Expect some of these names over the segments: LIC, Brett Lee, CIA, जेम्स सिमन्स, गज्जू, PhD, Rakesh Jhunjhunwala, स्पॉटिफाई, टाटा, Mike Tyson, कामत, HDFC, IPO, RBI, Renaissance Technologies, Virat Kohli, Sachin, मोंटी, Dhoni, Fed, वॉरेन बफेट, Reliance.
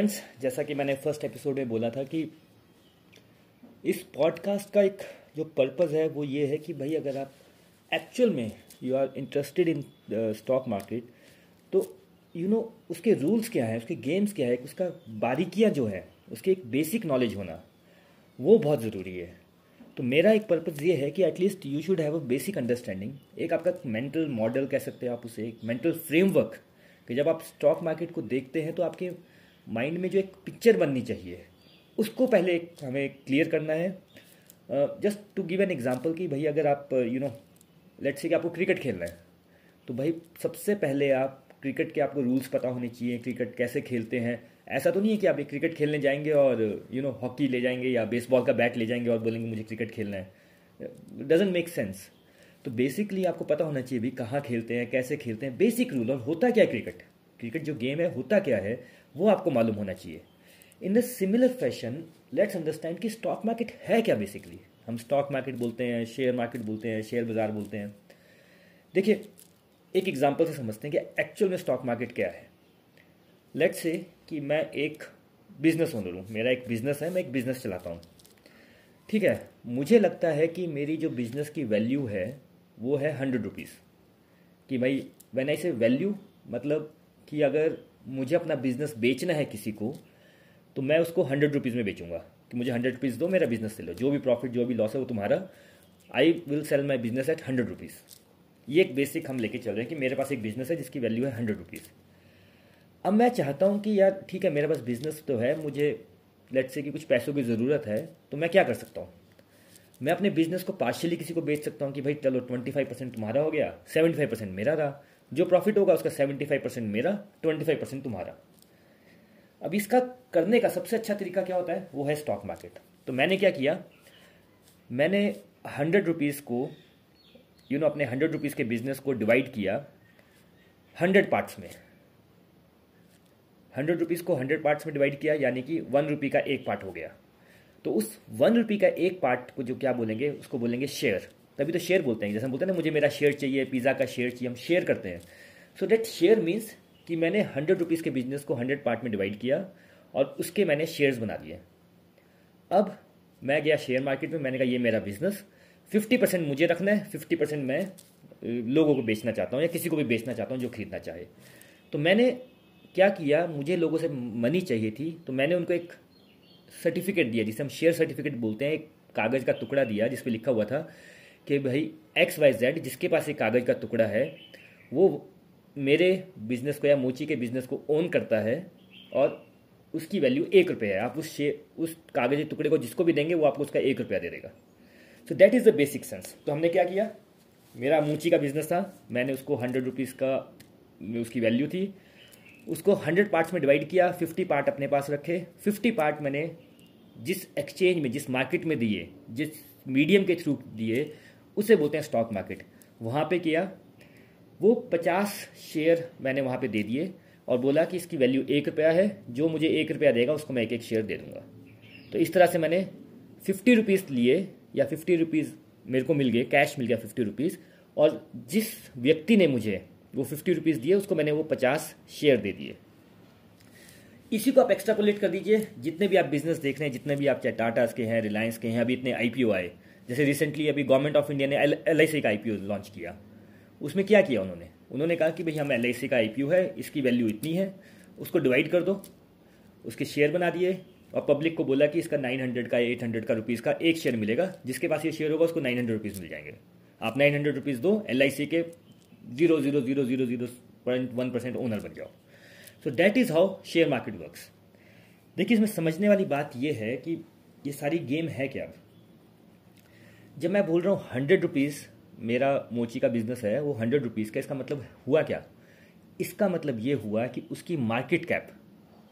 Friends, जैसा कि मैंने फर्स्ट एपिसोड में बोला था कि इस पॉडकास्ट का एक जो पर्पज़ है वो ये है कि भाई अगर आप एक्चुअल में you are interested in stock market तो यू नो उसके रूल्स क्या है, उसके गेम्स क्या है, उसका बारीकियाँ जो है, उसके एक बेसिक नॉलेज होना वो बहुत ज़रूरी है। तो मेरा एक पर्पज़ ये है कि at least you should have a basic understanding, एक आपका मेंटल मॉडल कह सकते हैं आप उसे, एक मेंटल फ्रेमवर्क कि जब आप स्टॉक मार्केट को देखते हैं तो आपके माइंड में जो एक पिक्चर बननी चाहिए उसको पहले हमें क्लियर करना है। Just to give an example कि भाई अगर आप यू नो लेट्स से कि आपको क्रिकेट खेलना है तो भाई सबसे पहले आप क्रिकेट के आपको रूल्स पता होने चाहिए, क्रिकेट कैसे खेलते हैं। ऐसा तो नहीं है कि आप एक क्रिकेट खेलने जाएंगे और यू नो हॉकी ले जाएंगे या बेसबॉल का बैट ले जाएंगे और बोलेंगे मुझे क्रिकेट खेलना है, डजंट मेक सेंस। तो बेसिकली आपको पता होना चाहिए भी कहाँ खेलते हैं, कैसे खेलते हैं, बेसिक रूल, और होता क्या है क्रिकेट जो गेम है होता क्या है वो आपको मालूम होना चाहिए। In the similar fashion let's understand कि स्टॉक मार्केट है क्या। बेसिकली हम स्टॉक मार्केट बोलते हैं, शेयर मार्केट बोलते हैं, शेयर बाजार बोलते हैं। देखिए एक एग्जांपल से समझते हैं कि एक्चुअल में स्टॉक मार्केट क्या है। लेट्स से कि मैं एक बिजनेस ओनर हूँ, मेरा एक बिजनेस है, मैं एक बिजनेस चलाता हूँ, ठीक है। मुझे लगता है कि मेरी जो बिजनेस की वैल्यू है वो है 100 रुपीज़, कि भाई व्हेन आई से वैल्यू मतलब कि अगर मुझे अपना बिजनेस बेचना है किसी को तो मैं उसको 100 रुपीज़ में बेचूंगा कि मुझे 100 रुपीज़ दो, मेरा बिजनेस चलो, जो भी प्रॉफिट जो भी लॉस है वो तुम्हारा, I will sell my business at 100 rupees. ये एक बेसिक हम लेके चल रहे हैं कि मेरे पास एक बिजनेस है जिसकी वैल्यू है 100 रुपीज़। अब मैं चाहता हूँ कि यार ठीक है मेरे पास बिजनेस तो है, मुझे लेट्स से कि कुछ पैसों की ज़रूरत है, तो मैं क्या कर सकता हूँ, मैं अपने बिजनेस को पार्शियली किसी को बेच सकता हूँ कि भाई चलो 25% तुम्हारा हो गया, 75% मेरा रहा, जो प्रॉफिट होगा उसका 75% मेरा, 25% तुम्हारा। अब इसका करने का सबसे अच्छा तरीका क्या होता है वो है स्टॉक मार्केट। तो मैंने क्या किया, मैंने 100 रुपीज़ को यू नो अपने 100 रुपीज़ के बिजनेस को डिवाइड किया 100 पार्ट्स में। 100 रुपीज़ को 100 पार्ट्स में डिवाइड किया यानी कि 1 रुपये का एक पार्ट हो गया। तो उस 1 रुपये का एक पार्ट को जो क्या बोलेंगे, उसको बोलेंगे शेयर। तभी तो शेयर बोलते हैं, जैसे हम बोलते हैं ना मुझे मेरा शेयर चाहिए, पिज़्ज़ा का शेयर चाहिए, हम शेयर करते हैं। सो डेट शेयर मीन्स कि मैंने 100 रुपीज़ के बिजनेस को 100 पार्ट में डिवाइड किया और उसके मैंने शेयर्स बना दिए। अब मैं गया शेयर मार्केट में, मैंने कहा ये मेरा बिजनेस 50% मुझे रखना है, 50% मैं लोगों को बेचना चाहता हूँ या किसी को भी बेचना चाहता हूँ जो खरीदना चाहे। तो मैंने क्या किया, मुझे लोगों से मनी चाहिए थी तो मैंने उनको एक सर्टिफिकेट दिया जिसे हम शेयर सर्टिफिकेट बोलते हैं। एक कागज़ का टुकड़ा दिया जिस पर लिखा हुआ था कि भाई XYZ जिसके पास एक कागज़ का टुकड़ा है वो मेरे बिजनेस को या मोची के बिजनेस को ओन करता है और उसकी वैल्यू 1 रुपये है। आप उस कागज़ी टुकड़े को जिसको भी देंगे वो आपको उसका 1 रुपया दे देगा। So that is the basic sense. तो हमने क्या किया, मेरा मोची का बिजनेस था, मैंने उसको 100 रुपीज़ का उसकी वैल्यू थी, उसको 100 पार्ट्स में डिवाइड किया, 50 पार्ट अपने पास रखे, 50 पार्ट मैंने जिस एक्सचेंज में, जिस मार्केट में दिए, जिस मीडियम के थ्रू दिए उसे बोलते हैं स्टॉक मार्केट, वहाँ पर किया। वो 50 शेयर मैंने वहाँ पे दे दिए और बोला कि इसकी वैल्यू 1 रुपया है, जो मुझे 1 रुपया देगा उसको मैं 1-1 शेयर दे दूँगा। तो इस तरह से मैंने 50 रुपीज़ लिए या 50 रुपीज़ मेरे को मिल गए, कैश मिल गया 50 रुपीज़, और जिस व्यक्ति ने मुझे वो 50 रुपीज़ दिए उसको मैंने वो 50 शेयर दे दिए। इसी को आप एक्स्ट्रापोलेट कर दीजिए, जितने भी आप बिजनेस देख रहे हैं, जितने भी आप चाहे टाटाज़ के हैं, रिलायंस के हैं, अभी इतने IPO आए, जैसे रिसेंटली अभी गवर्नमेंट ऑफ इंडिया ने LIC का IPO लॉन्च किया। उसमें क्या किया उन्होंने कहा कि भाई हम LIC का IPO है, इसकी वैल्यू इतनी है, उसको डिवाइड कर दो, उसके शेयर बना दिए और पब्लिक को बोला कि इसका 900 का 800 का रुपीज़ का 1 शेयर मिलेगा, जिसके पास ये शेयर होगा उसको 900 रुपीज़ मिल जाएंगे। आप 900 रुपीज़ दो, LIC के 0.0001% ओनर बन जाओ। So that is how share market works. देखिए इसमें समझने वाली बात यह है कि ये सारी गेम है क्या। जब मैं बोल रहा हूँ 100 रुपीज़ मेरा मोची का बिजनेस है, वो 100 रुपीज़ का, इसका मतलब हुआ क्या, इसका मतलब ये हुआ कि उसकी मार्केट कैप,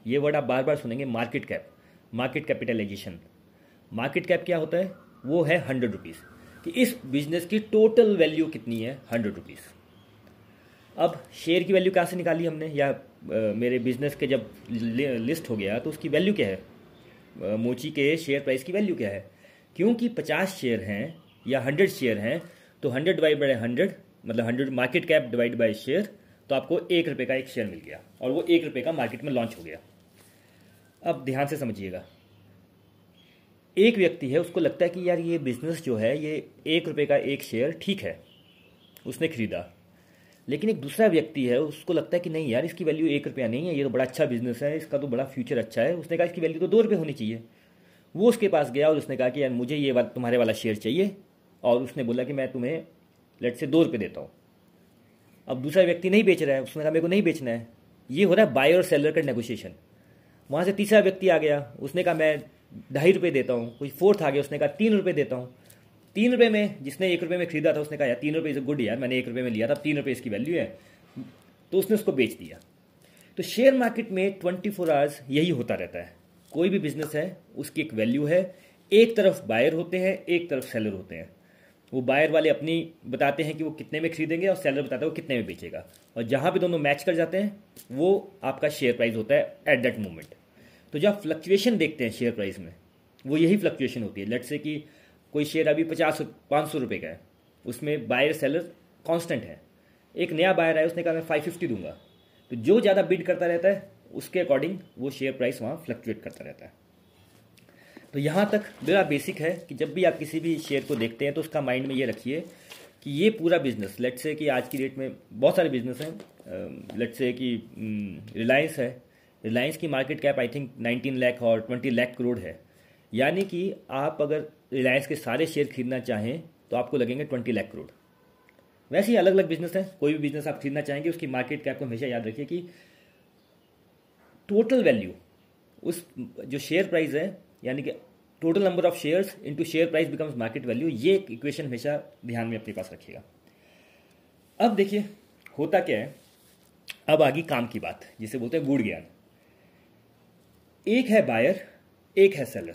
ये वर्ड आप बार बार सुनेंगे, market cap, market capitalisation. Market cap क्या होता है, वो है 100 रुपीज़, कि इस बिजनेस की टोटल वैल्यू कितनी है, 100 रुपीज़। अब शेयर की वैल्यू कहाँ से निकाली हमने, या मेरे बिजनेस के जब लिस्ट हो गया तो उसकी वैल्यू क्या है, मोची के शेयर प्राइस की वैल्यू क्या है, क्योंकि 50 शेयर हैं या 100 शेयर हैं तो 100 डिवाइड बाई 100 मतलब 100 market cap divide by share, तो आपको 1 रुपये का 1 शेयर मिल गया और वो 1 रुपये का मार्केट में लॉन्च हो गया। अब ध्यान से समझिएगा, एक व्यक्ति है, उसको लगता है कि यार ये बिजनेस जो है ये ₹1 का एक शेयर ठीक है, उसने खरीदा। लेकिन एक दूसरा व्यक्ति है, उसको लगता है कि नहीं यार इसकी वैल्यू ₹1 नहीं है, ये तो बड़ा अच्छा बिजनेस है, इसका तो बड़ा फ्यूचर अच्छा है, उसने कहा इसकी वैल्यू तो ₹2 होनी चाहिए। वो उसके पास गया और उसने कहा कि यार मुझे ये बात तुम्हारे वाला शेयर चाहिए, और उसने बोला कि मैं तुम्हें लेट से ₹2 देता हूँ। अब दूसरा व्यक्ति नहीं बेच रहा है, उसने कहा मेरे को नहीं बेचना है। ये हो रहा है बायर और सेलर का नेगोशिएशन। वहाँ से तीसरा व्यक्ति आ गया, उसने कहा मैं ₹2.5 देता हूँ। कोई फोर्थ आ गया, उसने कहा ₹3 देता हूँ। ₹3 में जिसने ₹1 में खरीदा था उसने कहा यार ₹3 इज गुड, यार मैंने ₹1 में लिया था, ₹3 इसकी वैल्यू है, तो उसने उसको बेच दिया। तो शेयर मार्केट में 24 आवर्स यही होता रहता है। कोई भी बिजनेस है उसकी एक वैल्यू है, एक तरफ बायर होते हैं एक तरफ सेलर होते हैं। वो बायर वाले अपनी बताते हैं कि वो कितने में खरीदेंगे और सेलर बताता है वो कितने में बेचेगा, और जहाँ पे दोनों मैच कर जाते हैं वो आपका शेयर प्राइस होता है एट दैट मोमेंट। तो जो आप फ्लक्चुएशन देखते हैं शेयर प्राइस में, वो यही फ्लक्चुएशन होती है। लेट से कि कोई शेयर अभी ₹500 का है, उसमें बायर सेलर कांस्टेंट है। एक नया बायर आया, उसने कहा मैं ₹550 दूंगा, तो जो ज़्यादा बिड करता रहता है उसके अकॉर्डिंग वो शेयर प्राइस वहाँ फ्लक्चुएट करता रहता है। तो यहाँ तक मेरा बेसिक है कि जब भी आप किसी भी शेयर को देखते हैं तो उसका माइंड में ये रखिए कि ये पूरा बिजनेस, लेट से कि आज की डेट में बहुत सारे बिजनेस हैं। लेट से कि रिलायंस है, रिलायंस की market cap I think 19 lakh और 20 लाख करोड़ है। यानी कि आप अगर रिलायंस के सारे शेयर खरीदना चाहें तो आपको लगेंगे 20 लाख करोड़। वैसे ही अलग अलग बिजनेस हैं, कोई भी बिजनेस आप खरीदना चाहेंगे उसकी मार्केट कैप को हमेशा याद रखिए कि टोटल वैल्यू उस जो शेयर प्राइस है, यानी कि total number of shares into share price becomes market value. ये एक इक्वेशन हमेशा ध्यान में अपने पास रखिएगा। अब देखिए होता क्या है, अब आगे काम की बात, जिसे बोलते हैं गूढ़ ज्ञान। एक है बायर एक है सेलर।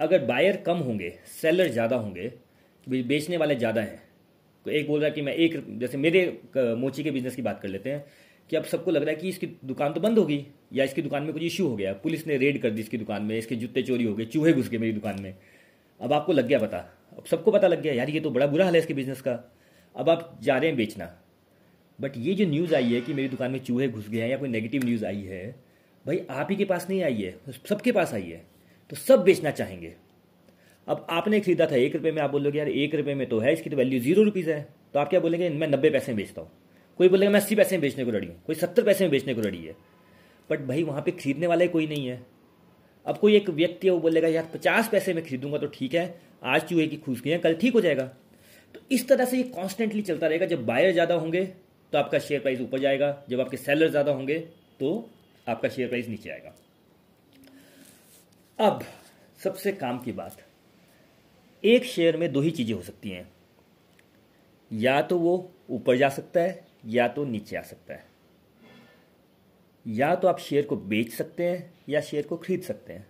अगर बायर कम होंगे सेलर ज़्यादा होंगे, बेचने वाले ज़्यादा हैं, तो एक बोल रहा है कि मैं एक, जैसे मेरे मोची के बिजनेस की बात कर लेते हैं कि अब सबको लग रहा है कि इसकी दुकान तो बंद होगी या इसकी दुकान में कुछ इश्यू हो गया, पुलिस ने रेड कर दी इसकी दुकान में, इसके जूते चोरी हो गए, चूहे घुस गए मेरी दुकान में। अब आपको लग गया पता, अब सबको पता लग गया यार ये तो बड़ा बुरा हाल है इसके बिजनेस का, अब आप जा रहे हैं बेचना। बट ये जो न्यूज़ आई है कि मेरी दुकान में चूहे घुस गए हैं या कोई नेगेटिव न्यूज़ आई है, भाई आप ही के पास नहीं आई है, सबके पास आई है, तो सब बेचना चाहेंगे। अब आपने खरीदा था ₹1 में, आप बोलोगे यार ₹1 में तो है, इसकी तो वैल्यू ₹0 है, तो आप क्या बोलेंगे मैं 90 पैसे में बेचता हूँ। कोई बोलेगा मैं 80 पैसे में बेचने को रेडी हूँ, कोई 70 पैसे में बेचने को रेडी है, बट भाई वहाँ पे खरीदने वाले कोई नहीं है। अब कोई एक व्यक्ति है वो बोलेगा यार 50 पैसे में खरीदूंगा तो ठीक है, आज चूहे की घुस गई है कल ठीक हो जाएगा। तो इस तरह से ये कॉन्स्टेंटली चलता रहेगा। जब बायर ज़्यादा होंगे तो आपका शेयर प्राइस ऊपर जाएगा, जब आपके सेलर ज़्यादा होंगे तो आपका शेयर प्राइस नीचे आएगा। अब सबसे काम की बात, एक शेयर में दो ही चीज़ें हो सकती हैं, या तो वो ऊपर जा सकता है या तो नीचे आ सकता है। या तो आप शेयर को बेच सकते हैं या शेयर को खरीद सकते हैं।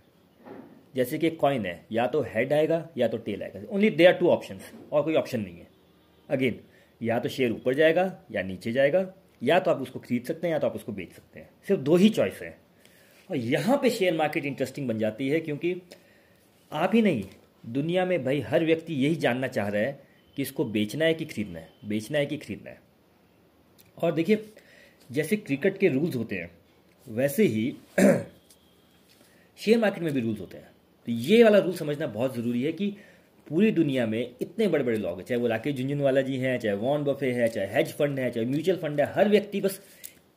जैसे कि एक कॉइन है, या तो हेड आएगा या तो टेल आएगा, only there are two options, और कोई ऑप्शन नहीं है। अगेन या तो शेयर ऊपर जाएगा या नीचे जाएगा, या तो आप उसको खरीद सकते हैं या तो आप उसको बेच सकते हैं, सिर्फ दो ही चॉइस है। और यहाँ पे शेयर मार्केट इंटरेस्टिंग बन जाती है, क्योंकि आप ही नहीं दुनिया में भाई हर व्यक्ति यही जानना चाह रहा है कि इसको बेचना है कि खरीदना है, बेचना है कि खरीदना है। और देखिए जैसे क्रिकेट के रूल्स होते हैं वैसे ही शेयर मार्केट में भी रूल्स होते हैं। तो ये वाला रूल समझना बहुत ज़रूरी है कि पूरी दुनिया में इतने बड़े बड़े लोग हैं, चाहे वो राकेश झुंझुनवाला जी हैं, चाहे वॉरेन बफेट है, चाहे हेज फंड है, चाहे म्यूचुअल फंड है, हर व्यक्ति बस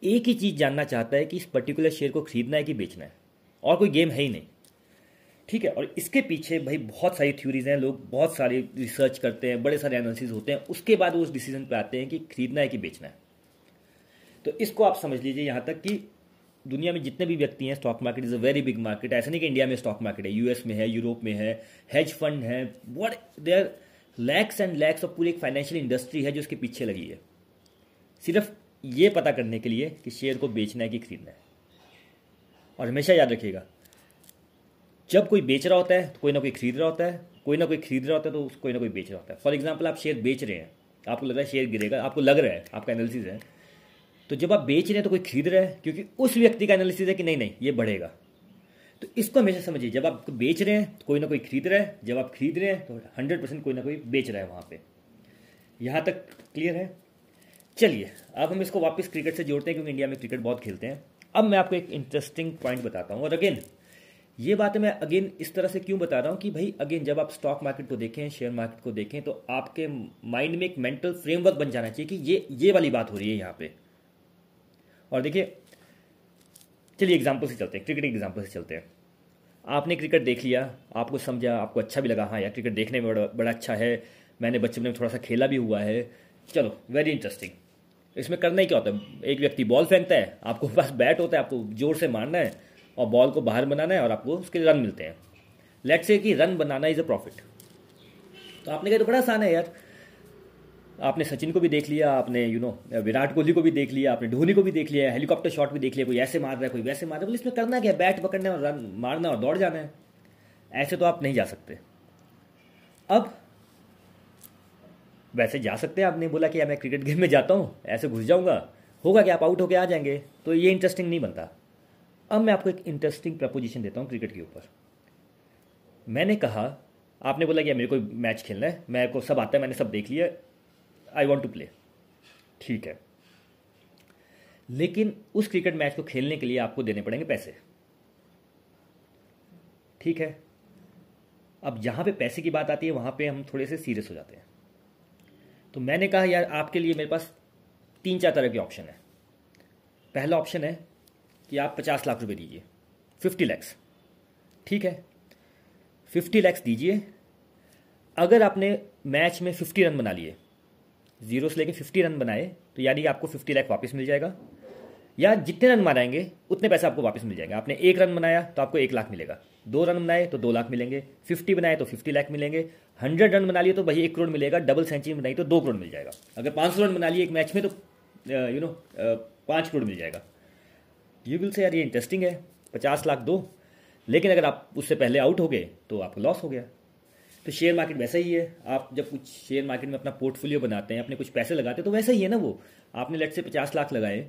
एक ही चीज़ जानना चाहता है कि इस पर्टिकुलर शेयर को खरीदना है कि बेचना है, और कोई गेम है ही नहीं। ठीक है, और इसके पीछे भाई बहुत सारी थ्योरीज हैं, लोग बहुत सारी रिसर्च करते हैं, बड़े सारे एनालिसिस होते हैं, उसके बाद वो उस डिसीजन पर आते हैं कि खरीदना है कि बेचना है। तो इसको आप समझ लीजिए यहाँ तक कि दुनिया में जितने भी व्यक्ति हैं, stock market is a very big market. ऐसा नहीं कि इंडिया में स्टॉक मार्केट है, यूएस में है, यूरोप में है, हेज फंड है, what there lakhs and lakhs of, पूरी एक फाइनेंशियल इंडस्ट्री है जो इसके पीछे लगी है, सिर्फ ये पता करने के लिए कि शेयर को बेचना है कि खरीदना है। और हमेशा याद रखिएगा जब कोई बेच रहा होता है तो कोई ना कोई खरीद रहा होता है, कोई ना कोई खरीद रहा होता है तो कोई ना कोई बेच रहा होता है। फॉर एग्जाम्पल आप शेयर बेच रहे हैं, आपको लग रहा है शेयर गिरेगा, आपको लग रहा है, आपका एनालिसिस है, तो जब आप बेच रहे हैं तो कोई खरीद रहा है, क्योंकि उस व्यक्ति का एनालिसिस है कि नहीं नहीं ये बढ़ेगा। तो इसको हमेशा समझिए, जब आप बेच रहे हैं तो कोई ना कोई खरीद रहा है, जब आप खरीद रहे हैं तो 100% कोई ना कोई बेच रहा है वहाँ पे। यहाँ तक क्लियर है। चलिए अब हम इसको वापस क्रिकेट से जोड़ते हैं, क्योंकि इंडिया में क्रिकेट बहुत खेलते हैं। अब मैं आपको एक इंटरेस्टिंग पॉइंट बताता हूँ, और अगेन ये बातें मैं अगेन इस तरह से क्यों बता रहा हूँ कि भाई अगेन जब आप स्टॉक मार्केट को देखें, शेयर मार्केट को देखें, तो आपके माइंड में एक मेंटल फ्रेमवर्क बन जाना चाहिए कि ये वाली बात हो रही है यहाँ पे। और देखिए चलिए एग्जाम्पल से चलते हैं, क्रिकेट एग्जाम्पल से चलते हैं। आपने क्रिकेट देख लिया, आपको समझा, आपको अच्छा भी लगा, हाँ यार क्रिकेट देखने में बड़ा अच्छा है, मैंने बचपन में थोड़ा सा खेला भी हुआ है, चलो वेरी इंटरेस्टिंग। इसमें करना ही क्या होता है, एक व्यक्ति बॉल फेंकता है, आपको पास बैट होता है, आपको जोर से मारना है और बॉल को बाहर बनाना है और आपको उसके रन मिलते हैं। लेट्स से कि रन बनाना इज़ अ प्रॉफिट। तो आपने कहा तो बड़ा आसान है यार, आपने सचिन को भी देख लिया, आपने विराट कोहली को भी देख लिया, आपने धोनी को भी देख लिया, हेलीकॉप्टर शॉट भी देख लिया, कोई ऐसे मार रहा है कोई वैसे मार रहा है, बोले इसमें करना क्या है, बैट पकड़ना और रन मारना और दौड़ जाना है, ऐसे तो आप नहीं जा सकते। अब वैसे जा सकते हैं, आपने बोला कि मैं क्रिकेट गेम में जाता हूँ, ऐसे घुस जाऊँगा, होगा कि आप आउट होकर आ जाएंगे, तो ये इंटरेस्टिंग नहीं बनता। अब मैं आपको एक इंटरेस्टिंग प्रपोजिशन देता हूँ क्रिकेट के ऊपर। मैंने कहा, आपने बोला कि मेरे को मैच खेलना है, मेरे को सब आता है, मैंने सब देख लिया, आई वॉन्ट टू प्ले, ठीक है, लेकिन उस क्रिकेट मैच को खेलने के लिए आपको देने पड़ेंगे पैसे, ठीक है। अब जहाँ पे पैसे की बात आती है वहाँ पे हम थोड़े से सीरियस हो जाते हैं। तो मैंने कहा यार आपके लिए मेरे पास 3-4 तरह के ऑप्शन है। पहला ऑप्शन है कि आप 50 लाख रुपए दीजिए, 50 लाख, ठीक है, 50 लाख दीजिए। अगर आपने मैच में 50 रन बना लिए, 0 से लेके 50 रन बनाए, तो यानी आपको 50 लाख वापस मिल जाएगा, या जितने रन बनाएंगे उतने पैसे आपको वापस मिल जाएगा। आपने 1 रन बनाया तो आपको 1 लाख मिलेगा, 2 रन बनाए तो 2 लाख मिलेंगे, 50 बनाए तो 50 लाख मिलेंगे, 100 रन बना लिए तो भाई 1 करोड़ मिलेगा, डबल सेंचुरी बनाई तो 2 करोड़ मिल जाएगा, अगर 500 रन बना लिए एक मैच में तो 5 करोड़ मिल जाएगा। यू विल से यार ये इंटरेस्टिंग है, 50 लाख दो, लेकिन अगर आप उससे पहले आउट हो गए तो आपको लॉस हो गया। तो शेयर मार्केट वैसा ही है, आप जब कुछ शेयर मार्केट में अपना पोर्टफोलियो बनाते हैं, अपने कुछ पैसे लगाते हैं, तो वैसा ही है ना वो। आपने लेट से 50 लाख लगाए,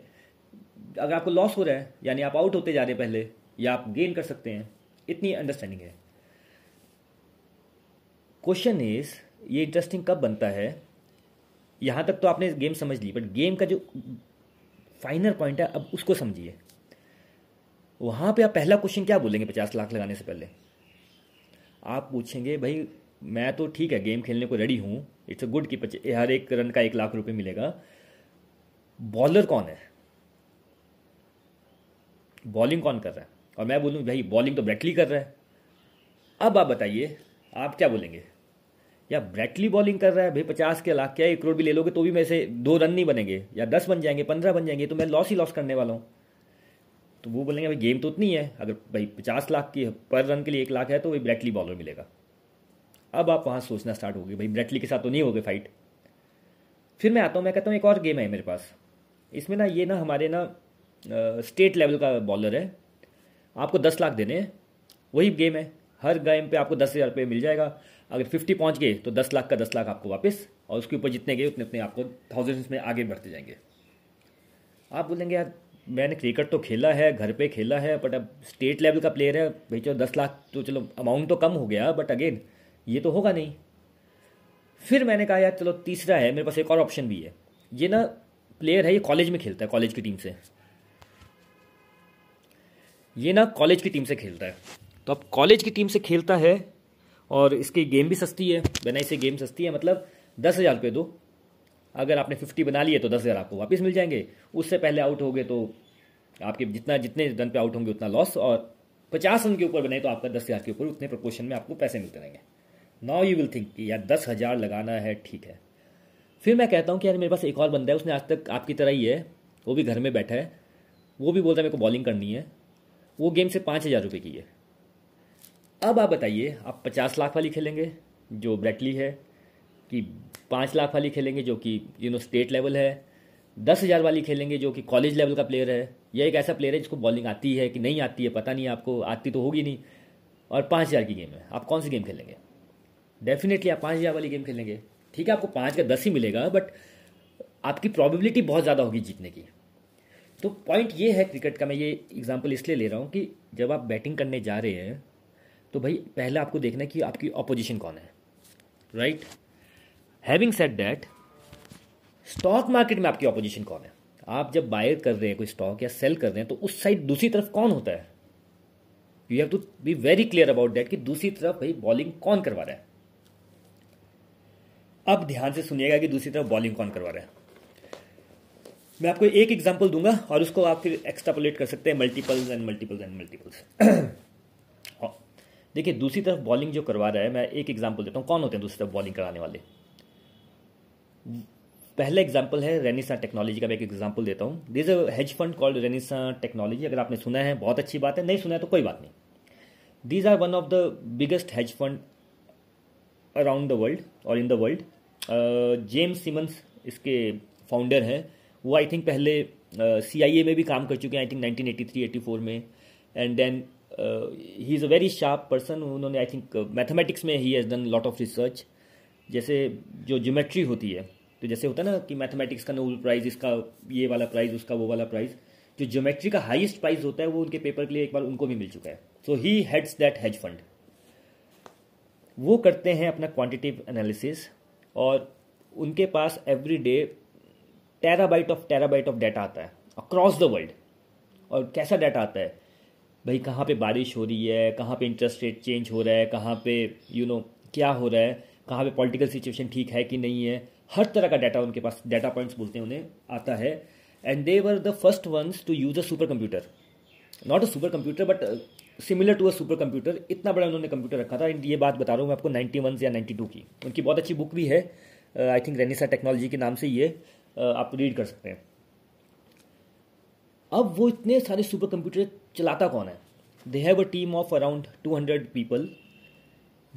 अगर आपको लॉस हो रहा है यानी आप आउट होते जा रहे हैं पहले, या आप गेन कर सकते हैं, इतनी अंडरस्टैंडिंग है। क्वेश्चन इज ये इंटरेस्टिंग कब बनता है। यहाँ तक तो आपने गेम समझ ली, बट गेम का जो फाइनल पॉइंट है अब उसको समझिए। वहाँ पे आप पहला क्वेश्चन क्या बोलेंगे 50 लाख लगाने से पहले? आप पूछेंगे भाई मैं तो ठीक है गेम खेलने को रेडी हूँ, इट्स अ गुड कि हर एक रन का 1 लाख रुपए मिलेगा, बॉलर कौन है, बॉलिंग कौन कर रहा है? और मैं बोलूँ भाई बॉलिंग तो ब्रेट ली कर रहा है। अब आप बताइए आप क्या बोलेंगे, या ब्रेट ली बॉलिंग कर रहा है, भाई 50 लाख क्या 1 करोड़ भी ले लोगे तो भी मेरे से 2 रन नहीं बनेंगे, या 10 बन जाएंगे, 15 बन जाएंगे, तो मैं लॉस ही लॉस करने वाला हूँ। तो वो बोलेंगे भाई गेम तो उतनी है, अगर भाई 50 लाख की पर रन के लिए 1 लाख है तो भाई ब्रेट ली बॉलर मिलेगा। अब आप वहाँ सोचना स्टार्ट होगी, भाई ब्रेट ली के साथ तो नहीं होगी फाइट। फिर मैं आता हूँ, मैं कहता हूँ एक और गेम है मेरे पास, इसमें ना ये ना हमारे ना स्टेट लेवल का बॉलर है, आपको 10 लाख देने हैं, वही गेम है, हर गेम पे आपको 10,000 रुपये मिल जाएगा। अगर 50 पहुँच गए तो 10 लाख का 10 लाख आपको वापस, और उसके ऊपर जितने गए उतने उतने आपको थाउजेंड्स में आगे बढ़ते जाएंगे। आप बोलेंगे यार मैंने क्रिकेट तो खेला है, घर पे खेला है, बट अब स्टेट लेवल का प्लेयर है, भाई चलो 10 लाख तो चलो अमाउंट तो कम हो गया, बट अगेन ये तो होगा नहीं। फिर मैंने कहा यार चलो तीसरा है मेरे पास, एक और ऑप्शन भी है, ये ना प्लेयर है ये कॉलेज में खेलता है, कॉलेज की टीम से, ये ना कॉलेज की टीम से खेलता है, तो अब कॉलेज की टीम से खेलता है और इसकी गेम भी सस्ती है, बनाई से गेम सस्ती है, मतलब 10,000 रुपये दो, अगर आपने 50 बना लिए तो 10,000 आपको वापस मिल जाएंगे, उससे पहले आउट हो गए तो आपके जितने रन पे आउट होंगे उतना लॉस, और 50 रन के ऊपर बनाए तो आपका 10,000 के ऊपर उतने प्रोपोर्शन में आपको पैसे मिलते रहेंगे। नाउ यू विल थिंक कि यार 10,000 लगाना है, ठीक है। फिर मैं कहता हूँ कि यार मेरे पास एक और बंदा है, उसने आज तक आपकी तरह ही है, वो भी घर में बैठा है, वो भी बोल रहा है मेरे को बॉलिंग करनी है, वो गेम से 5,000 रुपये की है। अब आप बताइए आप 50 लाख वाली खेलेंगे जो ब्रेट ली है, कि 5 लाख वाली खेलेंगे जो कि स्टेट लेवल है, 10,000 वाली खेलेंगे जो कि कॉलेज लेवल का प्लेयर है, यह एक ऐसा प्लेयर है जिसको बॉलिंग आती है कि नहीं आती है पता नहीं, आपको आती तो होगी नहीं, और 5,000 की गेम है, आप कौन सी गेम खेलेंगे? डेफिनेटली आप 5,000 वाली गेम खेलेंगे, ठीक है, आपको 5 का 10 ही मिलेगा, बट आपकी प्रॉबिलिटी बहुत ज़्यादा होगी जीतने की। तो पॉइंट ये है क्रिकेट का, मैं ये एग्जाम्पल इसलिए ले रहा हूँ कि जब आप बैटिंग करने जा रहे हैं तो भाई पहले आपको देखना है कि आपकी ऑपोजिशन कौन है, right? Having said that, stock market में आपकी ऑपोजिशन कौन है? आप जब बाय कर रहे हैं कोई स्टॉक या सेल कर रहे हैं तो उस साइड दूसरी तरफ कौन होता है, you have to be very clear about that कि दूसरी तरफ भाई बॉलिंग कौन करवा रहा है। अब ध्यान से सुनिएगा कि दूसरी तरफ बॉलिंग कौन करवा रहा है। मैं आपको एक एग्जांपल दूंगा और उसको आप फिर एक्सट्रापोलेट कर सकते हैं multiples and multiples and multiples. देखिए दूसरी तरफ बॉलिंग जो करवा रहा है, मैं एक एग्जांपल देता हूँ कौन होते हैं दूसरी तरफ बॉलिंग कराने वाले। पहला एग्जांपल है रेनेसां टेक्नोलॉजी का, मैं एक एग्जांपल देता हूँ। This a hedge fund called Renaissance technology, अगर आपने सुना है बहुत अच्छी बात है, नहीं सुना है तो कोई बात नहीं। These are one of the biggest hedge fund around the world और in the world. जेम्स सिमन्स इसके फाउंडर हैं, वो आई थिंक पहले CIA में भी काम कर चुके हैं, आई थिंक 1983-84 में। And then he is a very sharp person, उन्होंने आई थिंक मैथमेटिक्स में he has done lot of research. जैसे जो ज्योमेट्री होती है, तो जैसे होता है ना कि मैथमेटिक्स का नोबेल प्राइज़, इसका ये वाला प्राइज़, उसका वो वाला प्राइज़, जो ज्योमेट्री का हाईएस्ट प्राइज़ होता है वो उनके पेपर के लिए एक बार उनको भी मिल चुका है। So he heads that hedge fund. वो करते हैं अपना क्वांटिटेटिव एनालिसिस और उनके पास every day terabyte of data आता है अक्रॉस द वर्ल्ड। और कैसा डाटा आता है भाई, कहाँ पे बारिश हो रही है, कहाँ पे इंटरेस्ट रेट चेंज हो रहा है, कहाँ पे क्या हो रहा है, कहाँ पे पॉलिटिकल सिचुएशन ठीक है कि नहीं है, हर तरह का डाटा उनके पास, डाटा पॉइंट्स बोलते हैं उन्हें, आता है। And they were the first ones to use a super computer, not a super computer but similar to a super computer. इतना बड़ा उन्होंने कंप्यूटर रखा था। ये बात बता रहा हूँ मैं आपको 91 या 92 की, उनकी बहुत अच्छी बुक भी है, आई थिंक रेनेसां टेक्नोलॉजी के नाम से ये आप रीड कर सकते हैं। अब वो इतने सारे सुपर कंप्यूटर चलाता कौन है? They have a team of around 200 people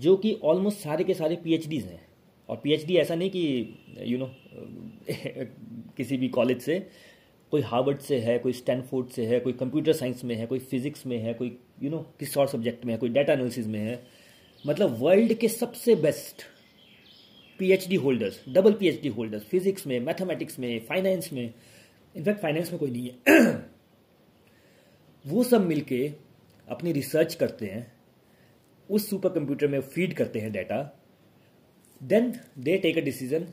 जो कि ऑलमोस्ट सारे के सारे PhDs हैं। और PhD ऐसा नहीं कि किसी भी कॉलेज से, कोई हार्वर्ड से है, कोई स्टैनफोर्ड से है, कोई कंप्यूटर साइंस में है, कोई फिजिक्स में है, कोई किस और सब्जेक्ट में है, कोई डाटा एनालिसिस में है। मतलब वर्ल्ड के सबसे best PhD holders, double PhD holders, physics में, मैथमेटिक्स में, फाइनेंस में, इनफैक्ट फाइनेंस में कोई नहीं है। वो सब मिलके अपनी रिसर्च करते हैं, उस सुपर कंप्यूटर में फीड करते हैं data, then they take a decision,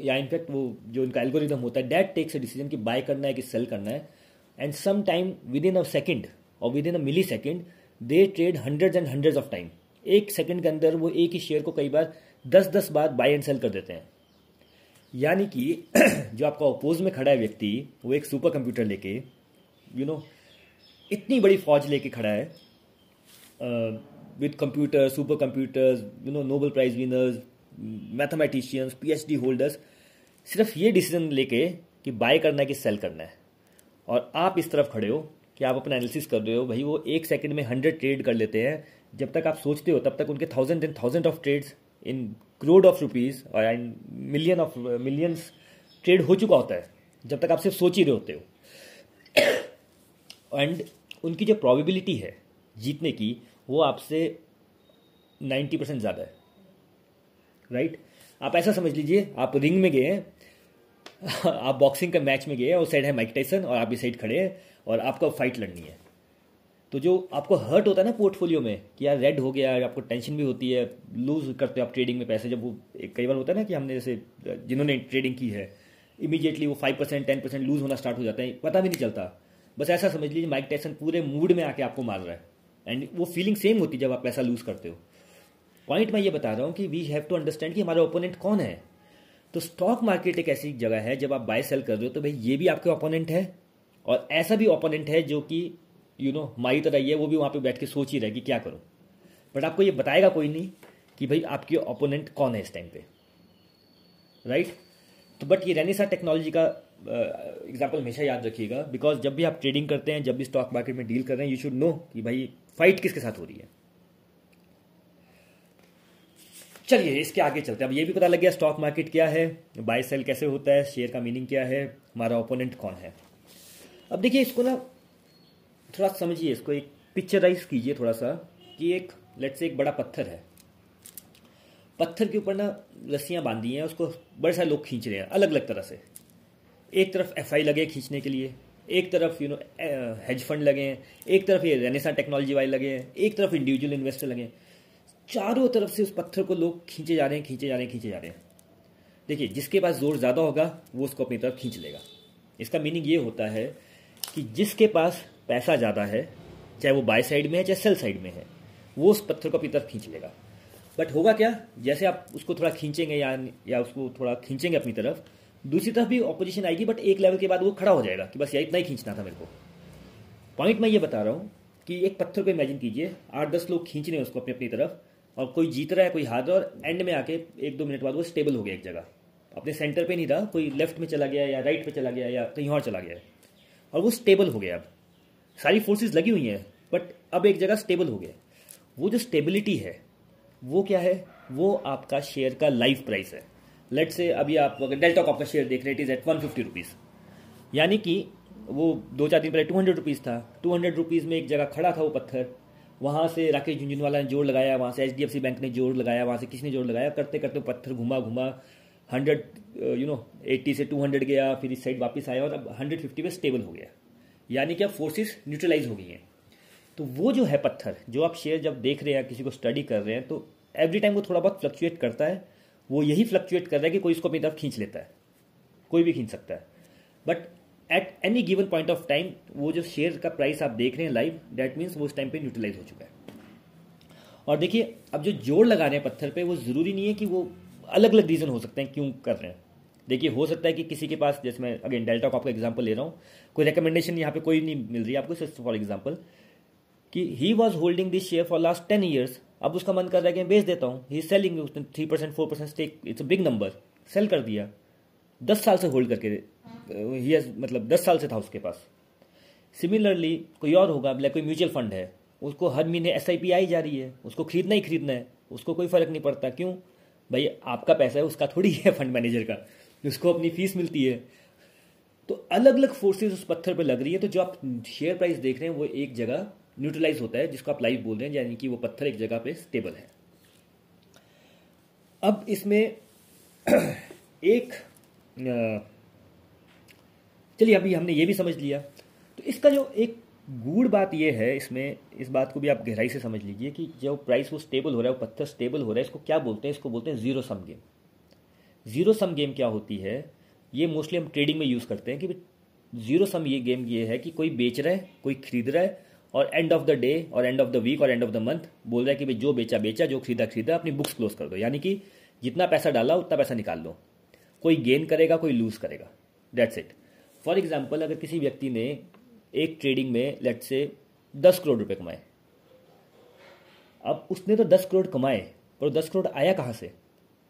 या इनफैक्ट वो जो इनका एल्गोरिदम होता है दैट टेक्स अ डिसीजन कि बाय करना है कि सेल करना है। And some time within a second और within a millisecond they trade hundreds and hundreds of time. एक सेकेंड के अंदर वो एक ही शेयर को कई बार 10-10 बार बाय एंड सेल कर देते हैं। यानी कि जो आपका अपोज में खड़ा है व्यक्ति, वो एक सुपर कंप्यूटर लेके इतनी बड़ी फौज लेके खड़ा है with computer, super computers, Nobel prize winners, mathematicians, PhD holders, सिर्फ ये डिसीजन लेके कि बाय करना है कि सेल करना है। और आप इस तरफ खड़े हो कि आप अपना एनालिसिस कर रहे हो, भाई वो एक सेकेंड में 100 ट्रेड कर लेते हैं। जब तक आप सोचते हो तब तक उनके 1000 and 1000 of trades in crore of rupees और in million of millions trade हो चुका होता है, जब तक आप सिर्फ सोच ही रहे होते हो। एंड उनकी जो प्रोबेबिलिटी है जीतने की वो आपसे 90% ज़्यादा है, राइट? आप ऐसा समझ लीजिए आप रिंग में गए हैं, आप बॉक्सिंग का मैच में गए हैं, उस साइड है माइक टायसन और आप इस साइड खड़े हैं और आपको फाइट लड़नी है। तो जो आपको हर्ट होता है ना पोर्टफोलियो में कि यार रेड हो गया, आपको टेंशन भी होती है, लूज करते हो आप ट्रेडिंग में पैसे। जब वो कई बार होता है ना कि हमने जैसे जिन्होंने ट्रेडिंग की है इमीडिएटली वो 5% 10% लूज होना स्टार्ट हो जाता है, पता भी नहीं चलता। बस ऐसा समझ लीजिए माइक टायसन पूरे मूड में आके आपको मार रहा है एंड वो फीलिंग सेम होती है जब आप पैसा लूज करते हो। पॉइंट मैं ये बता रहा हूँ कि वी हैव टू अंडरस्टैंड कि हमारा ओपोनेंट कौन है। तो स्टॉक मार्केट एक ऐसी जगह है जब आप बाय सेल कर रहे हो तो भाई ये भी आपके ओपोनेंट है और ऐसा भी ओपोनेंट है जो कि मारी तरह ही है, वो भी वहाँ पे बैठ के सोच ही रहा है कि क्या करूँ। बट आपको ये बताएगा कोई नहीं कि भाई आपके ओपोनेंट कौन है इस टाइम पे, राइट? तो बट ये रेनेसां टेक्नोलॉजी का एग्जाम्पल हमेशा याद रखिएगा, बिकॉज जब भी आप ट्रेडिंग करते हैं, जब भी स्टॉक मार्केट में डील कर रहे हैं, यू शुड नो कि भाई फाइट किसके साथ हो रही है। चलिए इसके आगे चलते हैं। अब ये भी पता लग गया स्टॉक मार्केट क्या है, बाय सेल कैसे होता है, शेयर का मीनिंग क्या है, हमारा ओपोनेंट कौन है। अब देखिए इसको ना थोड़ा समझिए, इसको एक पिक्चराइज कीजिए थोड़ा सा कि एक लेट्स से एक बड़ा पत्थर है, पत्थर के ऊपर ना रस्सियाँ बांधी हैं, उसको बड़े सारे लोग खींच रहे हैं अलग अलग तरह से। एक तरफ FI लगे खींचने के लिए, एक तरफ हेज फंड लगे हैं, एक तरफ ये रेनेसां टेक्नोलॉजी वाले लगे हैं, एक तरफ इंडिविजुअल इन्वेस्टर लगे हैं। चारों तरफ से उस पत्थर को लोग खींचे जा रहे हैं। देखिए जिसके पास जोर ज़्यादा होगा वो उसको अपनी तरफ खींच लेगा, इसका मीनिंग ये होता है कि जिसके पास पैसा ज़्यादा है, चाहे वो बाय साइड में है चाहे सेल साइड में है, वो उस पत्थर को अपनी तरफ खींच लेगा। बट होगा क्या, जैसे आप उसको थोड़ा खींचेंगे या उसको थोड़ा खींचेंगे अपनी तरफ, दूसरी तरफ भी ऑपोजिशन आएगी, बट एक लेवल के बाद वो खड़ा हो जाएगा कि बस यार इतना ही खींचना था मेरे को। पॉइंट मैं ये बता रहा हूँ कि एक पत्थर को इमेजिन कीजिए, 8-10 लोग खींच रहे हैं उसको अपनी अपनी तरफ, और कोई जीत रहा है कोई हार रहा है, और एंड में आके 1-2 मिनट बाद वो स्टेबल हो गया एक जगह, अपने सेंटर पे नहीं रहा, कोई लेफ्ट में चला गया या राइट पे चला गया या कहीं और चला गया, और वो स्टेबल हो गया। अब सारी फोर्सेस लगी हुई हैं बट अब एक जगह स्टेबल हो गया। वो जो स्टेबिलिटी है वो क्या है, वो आपका शेयर का लाइव प्राइस है। लेट्स से अभी आप अगर डेल्टा कॉप का शेयर देख रहे, इट इज़ एट 150 रुपीज़, यानी कि वो 2-4 दिन पहले 200 रुपीज़ था। 200 रुपीज़ में एक जगह खड़ा था वो पत्थर, वहाँ से राकेश झुनझुनवाला ने जोड़ लगाया, वहाँ से HDFC बैंक ने जोड़ लगाया, वहाँ से किसने जोड़ लगाया, करते करते पत्थर घुमा घुमा 80 से 200 गया, फिर इस साइड वापस आया और अब 150 पे स्टेबल हो गया, यानी कि अब फोर्सेस न्यूट्रलाइज हो गई हैं। तो वो जो है पत्थर जो आप शेयर जब देख रहे हैं, किसी को स्टडी कर रहे हैं, तो एवरी टाइम वो थोड़ा बहुत फ्लक्चुएट करता है। वो यही फ्लक्चुएट कर रहा है कि कोई इसको अपनी तरफ खींच लेता है, कोई भी खींच सकता है, but at any given point of time वो जो शेयर का प्राइस आप देख रहे हैं लाइव, डैट मीन्स वो उस टाइम पे न्यूट्रलाइज हो चुका है। और देखिए अब जो जोड़ लगा रहे हैं पत्थर पे, वो ज़रूरी नहीं है कि वो, अलग अलग रीज़न हो सकते हैं क्यों कर रहे हैं। देखिए हो सकता है कि किसी के पास, जैसे मैं अगेन डेल्टा का आपका एग्जाम्पल ले रहा हूँ, कोई रिकमेंडेशन यहाँ पे कोई नहीं मिल रही है आपको, सिर्फ फॉर एग्जाम्पल कि he was holding this share for last 10 years, अब उसका मन कर रहा है कि मैं बेच देता हूँ, ही सेलिंग, उसने 3% 4% stake, it's a big number, sell कर दिया। 10 साल से होल्ड करके ही मतलब 10 साल से था उसके पास। सिमिलरली कोई और होगा, लाइक कोई म्यूचुअल फंड है, उसको हर महीने SIP आई जा रही है, उसको खरीदना ही खरीदना है, उसको कोई फर्क नहीं पड़ता। क्यों भाई, आपका पैसा है, उसका थोड़ी है, फंड मैनेजर का, उसको अपनी फीस मिलती है। तो अलग अलग फोर्सेस उस पत्थर पर लग रही है। तो जो आप शेयर प्राइस देख रहे हैं वो एक जगह न्यूट्रलाइज होता है, जिसको आप लाइव बोल रहे हैं, यानी कि वो पत्थर एक जगह पे स्टेबल है। अब इसमें एक चलिए अभी हमने ये भी समझ लिया। तो इसका जो एक गूढ़ बात यह है, इसमें इस बात को भी आप गहराई से समझ लीजिए कि जो प्राइस वो स्टेबल हो रहा है, वो पत्थर स्टेबल हो रहा है, इसको क्या बोलते हैं, इसको बोलते हैं zero sum game. Zero sum game क्या होती है, ये मोस्टली हम ट्रेडिंग में यूज़ करते हैं कि जीरो सम ये गेम ये है कि कोई बेच रहा है कोई खरीद रहा है, और एंड ऑफ द डे और एंड ऑफ द वीक और एंड ऑफ द मंथ बोल रहा है कि भाई जो बेचा बेचा, जो खरीदा खरीदा, अपनी बुक्स क्लोज कर दो, यानी कि जितना पैसा डाला उतना पैसा निकाल लो, कोई गेन करेगा कोई लूज करेगा, दैट्स इट। फॉर एग्जाम्पल अगर किसी व्यक्ति ने एक ट्रेडिंग में लेट्स से 10 करोड़ रुपए कमाए, अब उसने तो 10 करोड़ कमाए, पर 10 करोड़ आया कहाँ से,